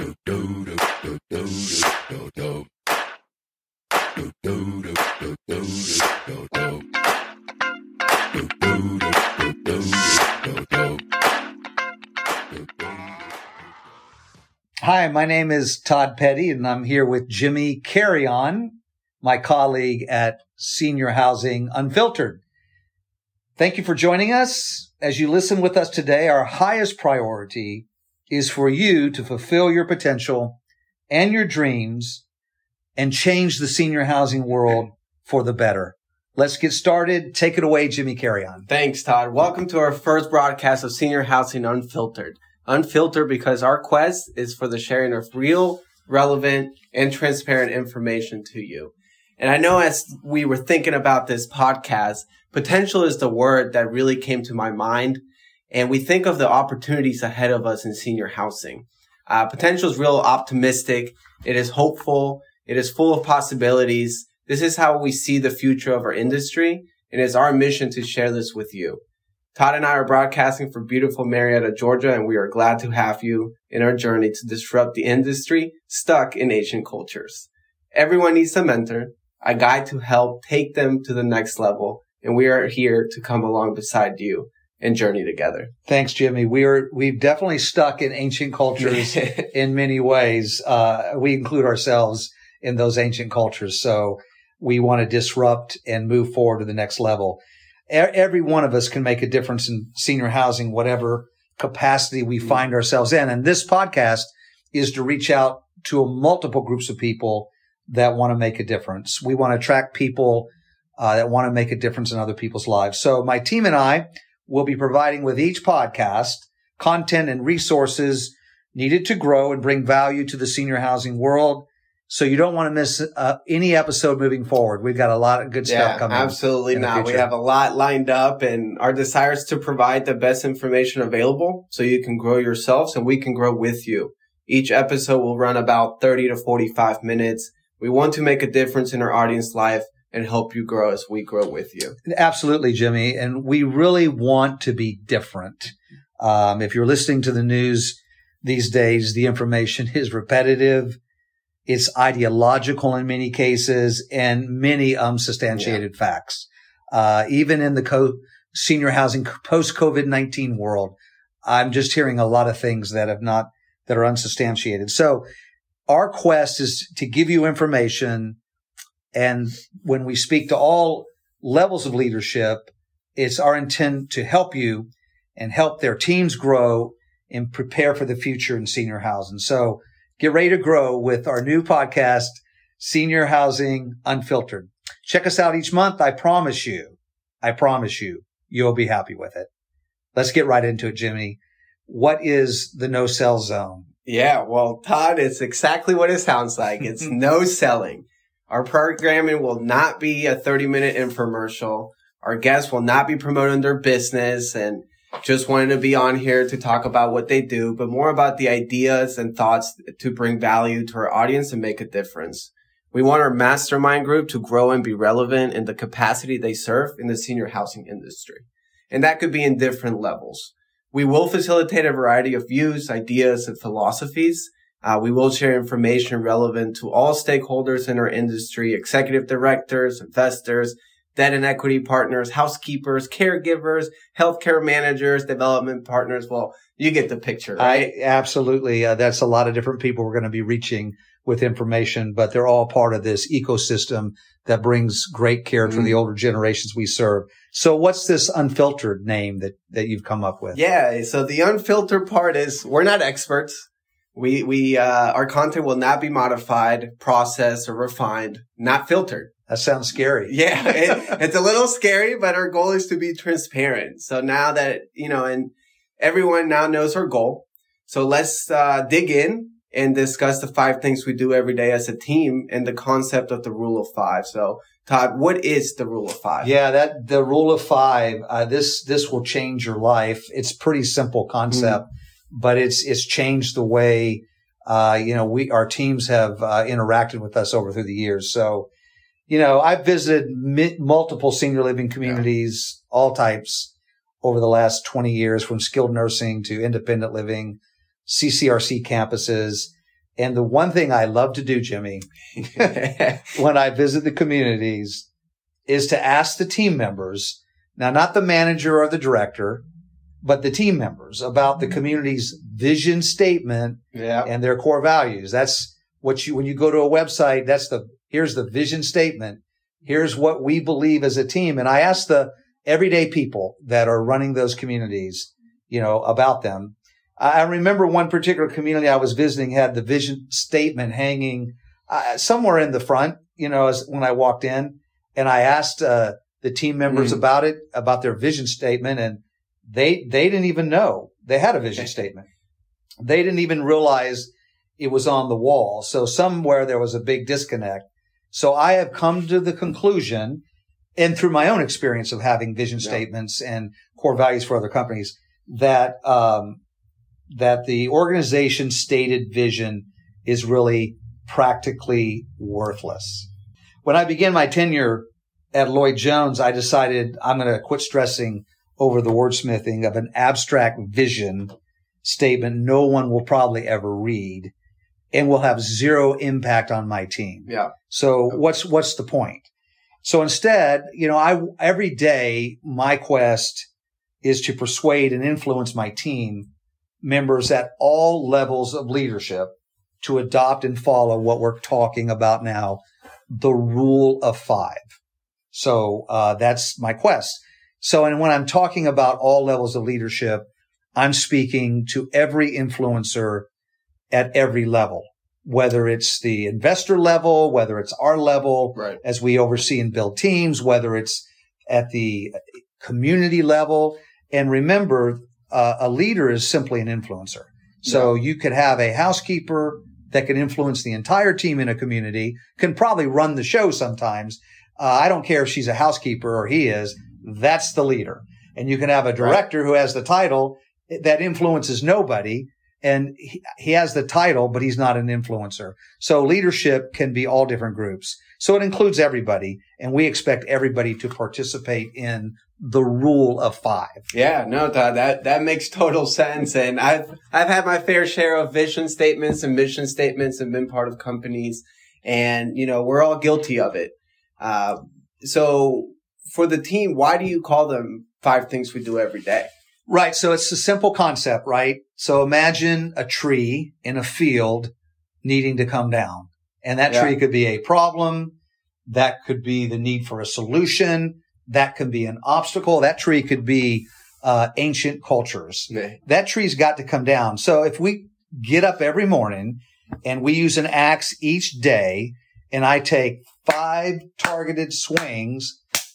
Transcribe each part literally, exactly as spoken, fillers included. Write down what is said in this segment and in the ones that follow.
Hi, my name is Todd Petty, and I'm here with Jimmy Carrion, my colleague at Senior Housing Unfiltered. Thank you for joining us. As you listen with us today, our highest priority is for you to fulfill your potential and your dreams and change the senior housing world for the better. Let's get started. Take it away, Jimmy Carrion. Thanks, Todd. Welcome to our first broadcast of Senior Housing Unfiltered. Unfiltered because our quest is for the sharing of real, relevant, and transparent information to you. And I know as we were thinking about this podcast, potential is the word that really came to my mind. And we think of the opportunities ahead of us in senior housing. Uh, potential is real optimistic. It is hopeful. It is full of possibilities. This is how we see the future of our industry. And it's our mission to share this with you. Todd and I are broadcasting from beautiful Marietta, Georgia, and we are glad to have you in our journey to disrupt the industry stuck in ancient cultures. Everyone needs a mentor, a guide to help take them to the next level. And we are here to come along beside you and journey together. Thanks, Jimmy. We are, we've definitely stuck in ancient cultures in many ways. Uh, we include ourselves in those ancient cultures. So we want to disrupt and move forward to the next level. Every one of us can make a difference in senior housing, whatever capacity we find ourselves in. And this podcast is to reach out to multiple groups of people that want to make a difference. We want to attract people uh, that want to make a difference in other people's lives. So my team and I will be providing with each podcast content and resources needed to grow and bring value to the senior housing world. So you don't want to miss uh, any episode moving forward. We've got a lot of good yeah, stuff coming. Absolutely not. We have a lot lined up, and our desire is to provide the best information available so you can grow yourselves and we can grow with you. Each episode will run about thirty to forty-five minutes. We want to make a difference in our audience life and help you grow as we grow with you. Absolutely, Jimmy. And we really want to be different. Um, if you're listening to the news these days, the information is repetitive. It's ideological in many cases and many unsubstantiated yeah. facts. Uh, even in the co- senior housing post-COVID nineteen world, I'm just hearing a lot of things that have not, that are unsubstantiated. So our quest is to give you information. And when we speak to all levels of leadership, it's our intent to help you and help their teams grow and prepare for the future in senior housing. So get ready to grow with our new podcast, Senior Housing Unfiltered. Check us out each month. I promise you, I promise you, you'll be happy with it. Let's get right into it, Jimmy. What is the no-sell zone? Yeah, well, Todd, it's exactly what it sounds like. It's no selling. Our programming will not be a thirty-minute infomercial. Our guests will not be promoting their business and just wanted to be on here to talk about what they do, but more about the ideas and thoughts to bring value to our audience and make a difference. We want our mastermind group to grow and be relevant in the capacity they serve in the senior housing industry. And that could be in different levels. We will facilitate a variety of views, ideas, and philosophies. Uh, we will share information relevant to all stakeholders in our industry, executive directors, investors, debt and equity partners, housekeepers, caregivers, healthcare managers, development partners. Well, you get the picture, right? I, absolutely. Uh, that's a lot of different people we're going to be reaching with information, but they're all part of this ecosystem that brings great care mm-hmm. for the older generations we serve. So what's this unfiltered name that, that you've come up with? Yeah. So the unfiltered part is we're not experts. We, we, uh, our content will not be modified, processed, or refined, not filtered. That sounds scary. Yeah, it, it's a little scary, but our goal is to be transparent. So now that, you know, and everyone now knows our goal. So let's uh, dig in and discuss the five things we do every day as a team and the concept of the rule of five. So, Todd, what is the rule of five? Yeah, that the rule of five, uh, this this will change your life. It's a pretty simple concept, mm-hmm. but it's it's changed the way, uh, you know, we our teams have uh, interacted with us over through the years. So, you know, I've visited mi- multiple senior living communities, yeah. all types, over the last twenty years, from skilled nursing to independent living, C C R C campuses. And the one thing I love to do, Jimmy, when I visit the communities is to ask the team members, now not the manager or the director, but the team members about the community's vision statement yeah. and their core values. That's what you, when you go to a website, that's the, here's the vision statement. Here's what we believe as a team. And I ask the everyday people that are running those communities, you know, about them. I remember one particular community I was visiting had the vision statement hanging uh, somewhere in the front, you know, as, when I walked in, and I asked uh, the team members mm. about it, about their vision statement. And they, they didn't even know they had a vision statement. They didn't even realize it was on the wall. So somewhere there was a big disconnect. So I have come to the conclusion, and through my own experience of having vision yeah. statements and core values for other companies, that, um, that the organization's stated vision is really practically worthless. When I began my tenure at Lloyd Jones, I decided I'm going to quit stressing over the wordsmithing of an abstract vision statement no one will probably ever read and will have zero impact on my team. Yeah. So okay. what's what's the point? So instead, you know, I every day my quest is to persuade and influence my team members at all levels of leadership to adopt and follow what we're talking about now, the rule of five. So uh that's my quest. So and when I'm talking about all levels of leadership, I'm speaking to every influencer at every level, whether it's the investor level, whether it's our level, right. as we oversee and build teams, whether it's at the community level. And remember, Uh, a leader is simply an influencer. So yeah. you could have a housekeeper that can influence the entire team in a community, can probably run the show sometimes. Uh, I don't care if she's a housekeeper or he is. That's the leader. And you can have a director right. who has the title that influences nobody, and he, he has the title, but he's not an influencer. So leadership can be all different groups. So it includes everybody, and we expect everybody to participate in the rule of five. Yeah, no, Todd, that, that makes total sense. And I've, I've had my fair share of vision statements and mission statements and been part of companies. And, you know, we're all guilty of it. Uh, so for the team, why do you call them five things we do every day? Right. So it's a simple concept, right? So imagine a tree in a field needing to come down. And that yeah. tree could be a problem. That could be the need for a solution. That could be an obstacle. That tree could be uh ancient cultures. Yeah. That tree's got to come down. So if we get up every morning and we use an axe each day, and I take five targeted swings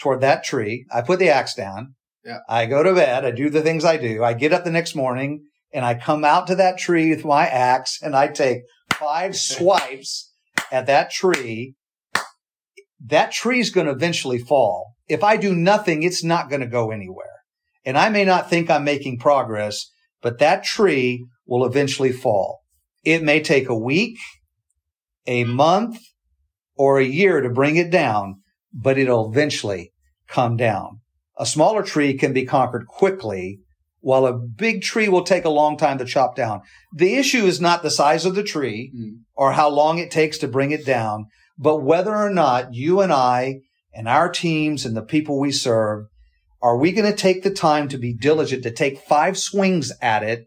toward that tree, I put the axe down. Yeah. I go to bed. I do the things I do. I get up the next morning and I come out to that tree with my axe and I take five swipes at that tree. That tree's going to eventually fall. If I do nothing, it's not going to go anywhere. And I may not think I'm making progress, but that tree will eventually fall. It may take a week, a month, or a year to bring it down, but it'll eventually come down. A smaller tree can be conquered quickly, while a big tree will take a long time to chop down. The issue is not the size of the tree mm. or how long it takes to bring it down, but whether or not you and I and our teams and the people we serve, are we going to take the time to be diligent to take five swings at it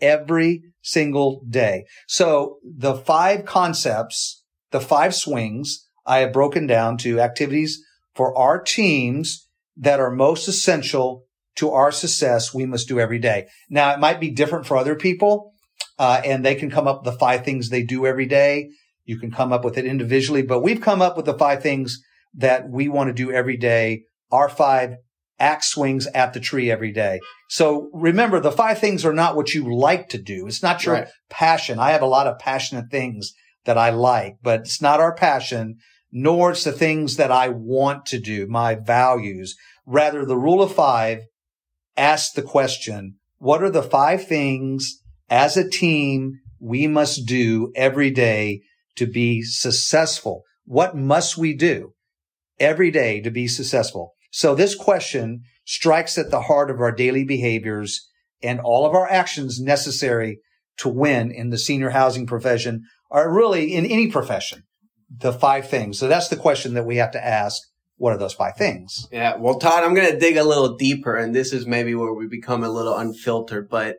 every single day? So the five concepts, the five swings, I have broken down to activities for our teams that are most essential to our success we must do every day. Now, it might be different for other people, uh, and they can come up with the five things they do every day. You can come up with it individually, but we've come up with the five things that we want to do every day, our five axe swings at the tree every day. So remember, the five things are not what you like to do. It's not your right. passion. I have a lot of passionate things that I like, but it's not our passion, nor it's the things that I want to do, my values. Rather, the rule of five asks the question, what are the five things as a team we must do every day to be successful? What must we do every day to be successful? So this question strikes at the heart of our daily behaviors, and all of our actions necessary to win in the senior housing profession are really in any profession, the five things. So that's the question that we have to ask. What are those five things? Yeah. Well, Todd, I'm going to dig a little deeper, and this is maybe where we become a little unfiltered, but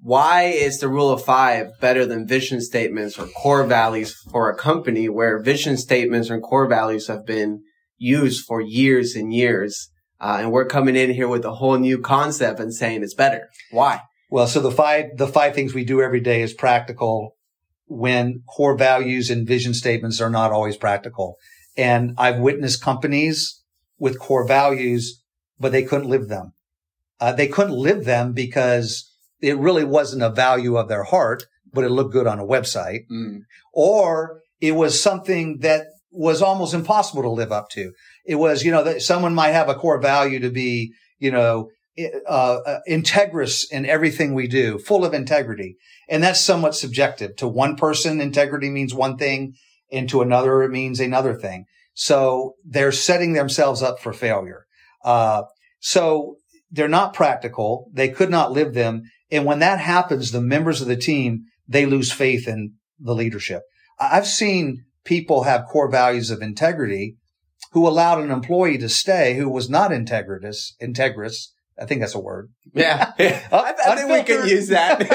why is the rule of five better than vision statements or core values for a company where vision statements and core values have been used for years and years? Uh, and we're coming in here with a whole new concept and saying it's better. Why? Well, so the five, the five things we do every day is practical when core values and vision statements are not always practical. And I've witnessed companies with core values, but they couldn't live them. Uh, they couldn't live them because it really wasn't a value of their heart, but it looked good on a website. Mm. Or it was something that was almost impossible to live up to. It was, you know, that someone might have a core value to be, you know, uh, integrous in everything we do, full of integrity. And that's somewhat subjective. To one person, integrity means one thing. And to another, it means another thing. So they're setting themselves up for failure. Uh, so they're not practical. They could not live them. And when that happens, the members of the team, they lose faith in the leadership. I've seen people have core values of integrity who allowed an employee to stay who was not integritous, integrous. I think that's a word. Yeah. I, I think we can use that.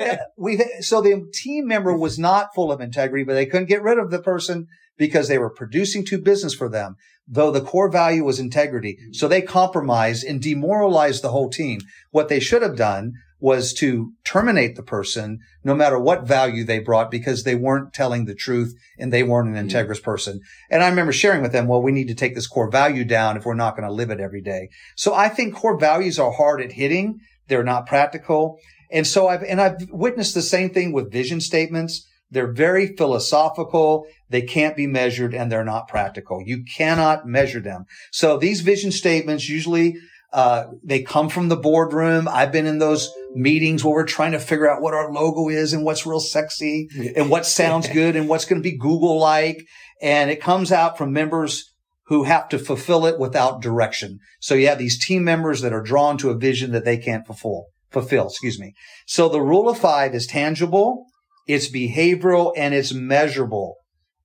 yeah. we, so the team member was not full of integrity, but they couldn't get rid of the person because they were producing too business for them, though the core value was integrity. So they compromised and demoralized the whole team. What they should have done was to terminate the person no matter what value they brought because they weren't telling the truth and they weren't an integrous person. And I remember sharing with them, well, we need to take this core value down if we're not going to live it every day. So I think core values are hard at hitting. They're not practical. And so I've, and I've witnessed the same thing with vision statements. They're very philosophical. They can't be measured and they're not practical. You cannot measure them. So these vision statements usually Uh, they come from the boardroom. I've been in those meetings where we're trying to figure out what our logo is and what's real sexy and what sounds good and what's going to be Google-like. And it comes out from members who have to fulfill it without direction. So you have these team members that are drawn to a vision that they can't fulfill, fulfill, excuse me. So the rule of five is tangible, it's behavioral, and it's measurable,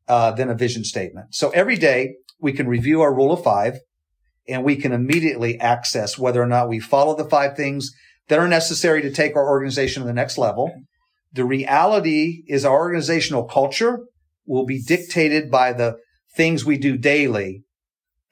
uh, than a vision statement. So every day we can review our rule of five. And we can immediately access whether or not we follow the five things that are necessary to take our organization to the next level. The reality is our organizational culture will be dictated by the things we do daily,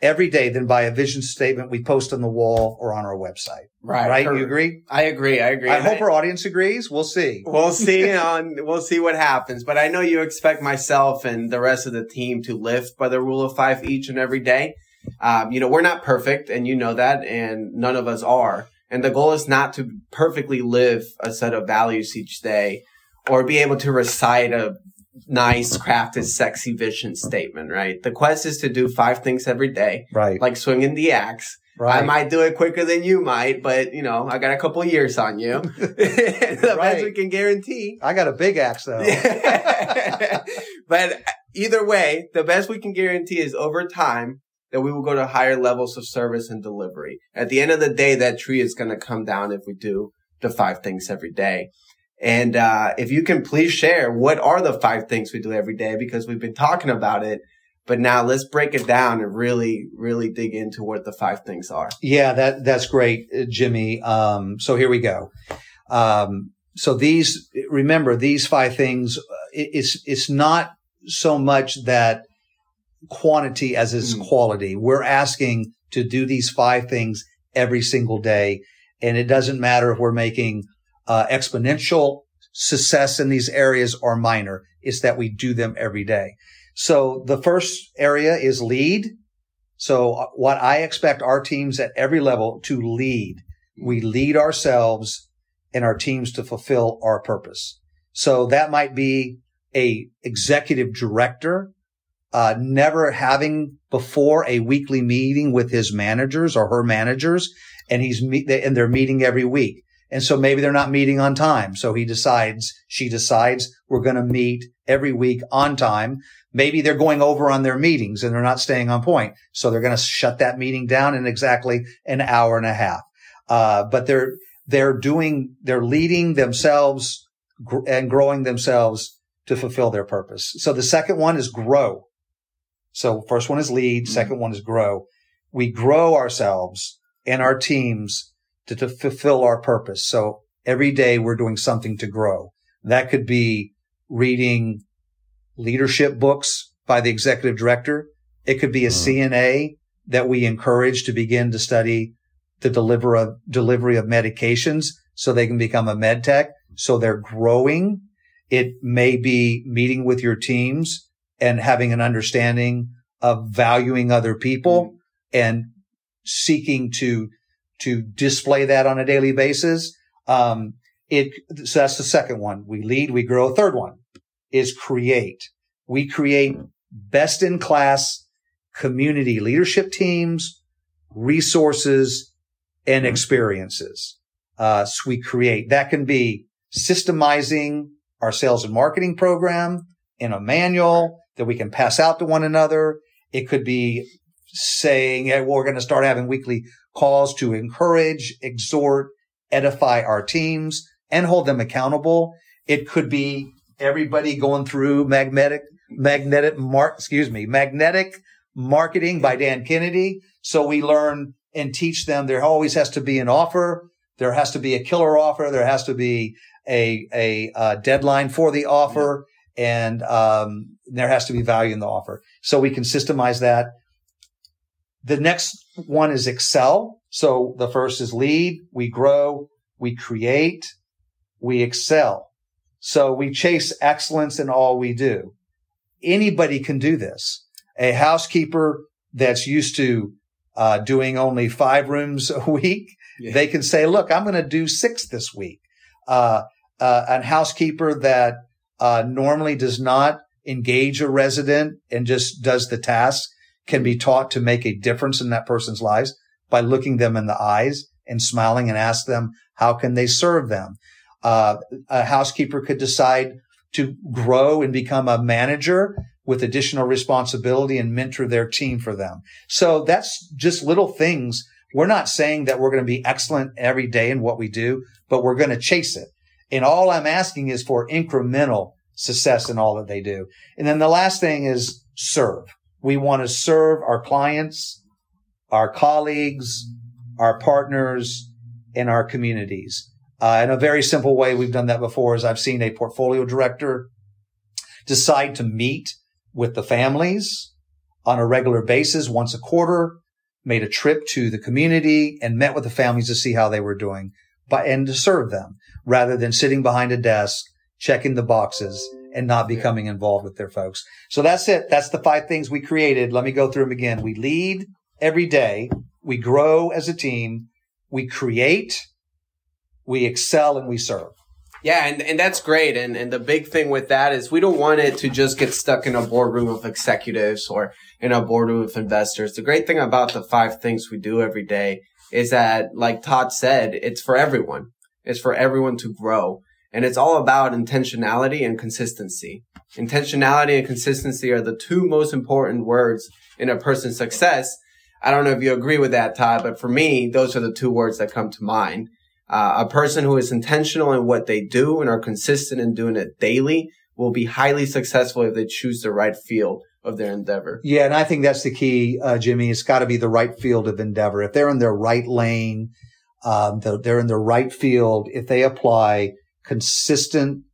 every day, than by a vision statement we post on the wall or on our website. Right. Right. Perfect. You agree? I agree. I agree. I and hope I, our audience agrees. We'll see. We'll see. on, we'll see what happens. But I know you expect myself and the rest of the team to live by the rule of five each and every day. Um, you know, we're not perfect, and you know that, and none of us are. And the goal is not to perfectly live a set of values each day or be able to recite a nice, crafted, sexy vision statement, right? The quest is to do five things every day, right? Like swinging the axe. Right. I might do it quicker than you might, but, you know, I got a couple of years on you. That's right. We can guarantee. I got a big axe, though. But either way, the best we can guarantee is over time, that we will go to higher levels of service and delivery. At the end of the day, that tree is going to come down if we do the five things every day. And uh if you can please share, what are the five things we do every day? Because we've been talking about it, but now let's break it down and really, really dig into what the five things are. Yeah, that that's great, Jimmy. Um So here we go. Um So these, remember, these five things, it, it's it's not so much that quantity as is quality. We're asking to do these five things every single day. And it doesn't matter if we're making uh, exponential success in these areas or minor. It's that we do them every day. So the first area is lead. So what I expect our teams at every level to lead, we lead ourselves and our teams to fulfill our purpose. So that might be a executive director Uh, never having before a weekly meeting with his managers or her managers, and he's me- and they're meeting every week. And so maybe they're not meeting on time. So he decides, she decides, we're going to meet every week on time. Maybe they're going over on their meetings and they're not staying on point. So they're going to shut that meeting down in exactly an hour and a half. Uh, but they're, they're doing, they're leading themselves gr- and growing themselves to fulfill their purpose. So the second one is grow. So first one is lead. Second one is grow. We grow ourselves and our teams to, to fulfill our purpose. So every day we're doing something to grow. That could be reading leadership books by the executive director. It could be a C N A that we encourage to begin to study the deliver of, delivery of medications so they can become a med tech. So they're growing. It may be meeting with your teams and having an understanding of valuing other people mm-hmm. and seeking to, to display that on a daily basis. Um, it, so that's the second one. We lead, we grow. Third one is create. We create best in class community leadership teams, resources, and experiences. Uh, so we create. That can be systemizing our sales and marketing program in a manual that we can pass out to one another. It could be saying, hey, we're going to start having weekly calls to encourage, exhort, edify our teams, and hold them accountable. It could be everybody going through magnetic, magnetic, mar- excuse me, magnetic marketing by Dan Kennedy. So we learn and teach them there always has to be an offer. There has to be a killer offer. There has to be a, a, a deadline for the offer. And, um, there has to be value in the offer. So we can systemize that. The next one is excel. So the first is lead. We grow. We create. We excel. So we chase excellence in all we do. Anybody can do this. A housekeeper that's used to Uh, doing only five rooms a week, yeah. they can say, look, I'm going to do six this week. Uh, uh, an housekeeper that, uh, normally does not engage a resident and just does the task can be taught to make a difference in that person's lives by looking them in the eyes and smiling and ask them, how can they serve them? Uh, a housekeeper could decide to grow and become a manager with additional responsibility and mentor their team for them. So that's just little things. We're not saying that we're going to be excellent every day in what we do, but we're going to chase it. And all I'm asking is for incremental success in all that they do. And then the last thing is serve. We want to serve our clients, our colleagues, our partners, and our communities. Uh, in a very simple way, we've done that before, is I've seen a portfolio director decide to meet with the families on a regular basis, once a quarter, made a trip to the community and met with the families to see how they were doing but, and to serve them rather than sitting behind a desk, checking the boxes and not becoming involved with their folks. So that's it. That's the five things we created. Let me go through them again. We lead every day. We grow as a team. We create. We excel and we serve. Yeah, and, and that's great. And and the big thing with that is we don't want it to just get stuck in a boardroom of executives or in a boardroom of investors. The great thing about the five things we do every day is that, like Todd said, it's for everyone. It's for everyone to grow. And it's all about intentionality and consistency. Intentionality and consistency are the two most important words in a person's success. I don't know if you agree with that, Todd, but for me, those are the two words that come to mind. Uh, a person who is intentional in what they do and are consistent in doing it daily will be highly successful if they choose the right field of their endeavor. Yeah, and I think that's the key, uh, Jimmy. It's got to be the right field of endeavor. If they're in their right lane, um, they're in the right field, if they apply consistent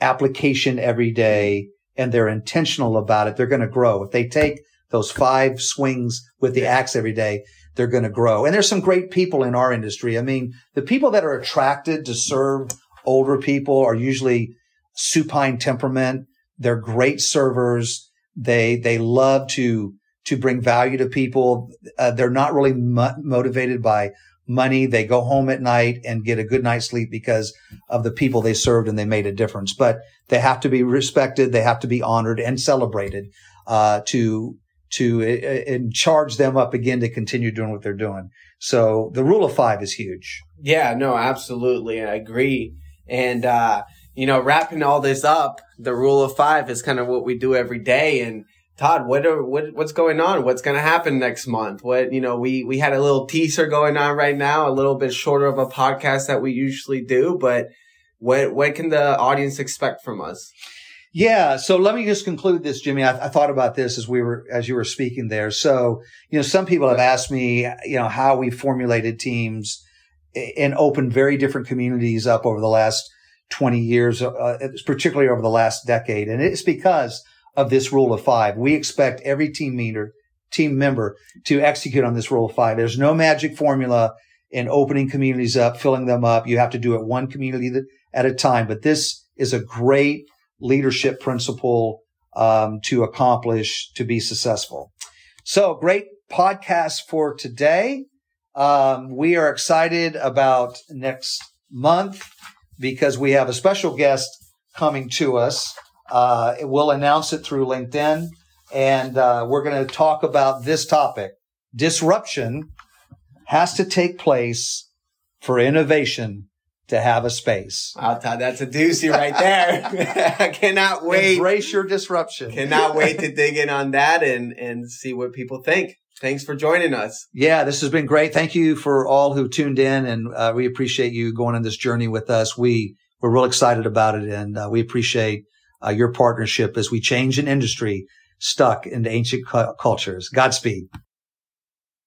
application every day and they're intentional about it, they're going to grow. If they take those five swings with the axe every day, they're going to grow. And there's some great people in our industry. I mean, the people that are attracted to serve older people are usually supine temperament. They're great servers. They, they love to, to bring value to people. Uh, they're not really mo- motivated by money. They go home at night and get a good night's sleep because of the people they served and they made a difference, but they have to be respected. They have to be honored and celebrated, uh, to, to and charge them up again to continue doing what they're doing. So the rule of five is huge. Yeah, no, absolutely. I agree. And, uh, you know, wrapping all this up, the rule of five is kind of what we do every day. And Todd, what are, what, what's going on? What's going to happen next month? What, you know, we, we had a little teaser going on right now, a little bit shorter of a podcast that we usually do, but what, what can the audience expect from us? Yeah. So let me just conclude this, Jimmy. I, I thought about this as we were, as you were speaking there. So, you know, some people have asked me, you know, how we formulated teams and opened very different communities up over the last twenty years, uh, particularly over the last decade. And it's because of this rule of five. We expect every team leader, team member to execute on this rule of five. There's no magic formula in opening communities up, filling them up. You have to do it one community at a time. But this is a great leadership principle um, to accomplish, to be successful. So great podcast for today. Um, we are excited about next month because we have a special guest coming to us. Uh, we'll announce it through LinkedIn, and uh, we're going to talk about this topic. Disruption has to take place for innovation to have a space. Wow, Todd, that's a doozy right there. I cannot wait. Embrace your disruption. Cannot wait to dig in on that and, and see what people think. Thanks for joining us. Yeah, this has been great. Thank you for all who tuned in, and uh, we appreciate you going on this journey with us. We, we're real excited about it, and uh, we appreciate uh, your partnership as we change an industry stuck in ancient cu- cultures. Godspeed.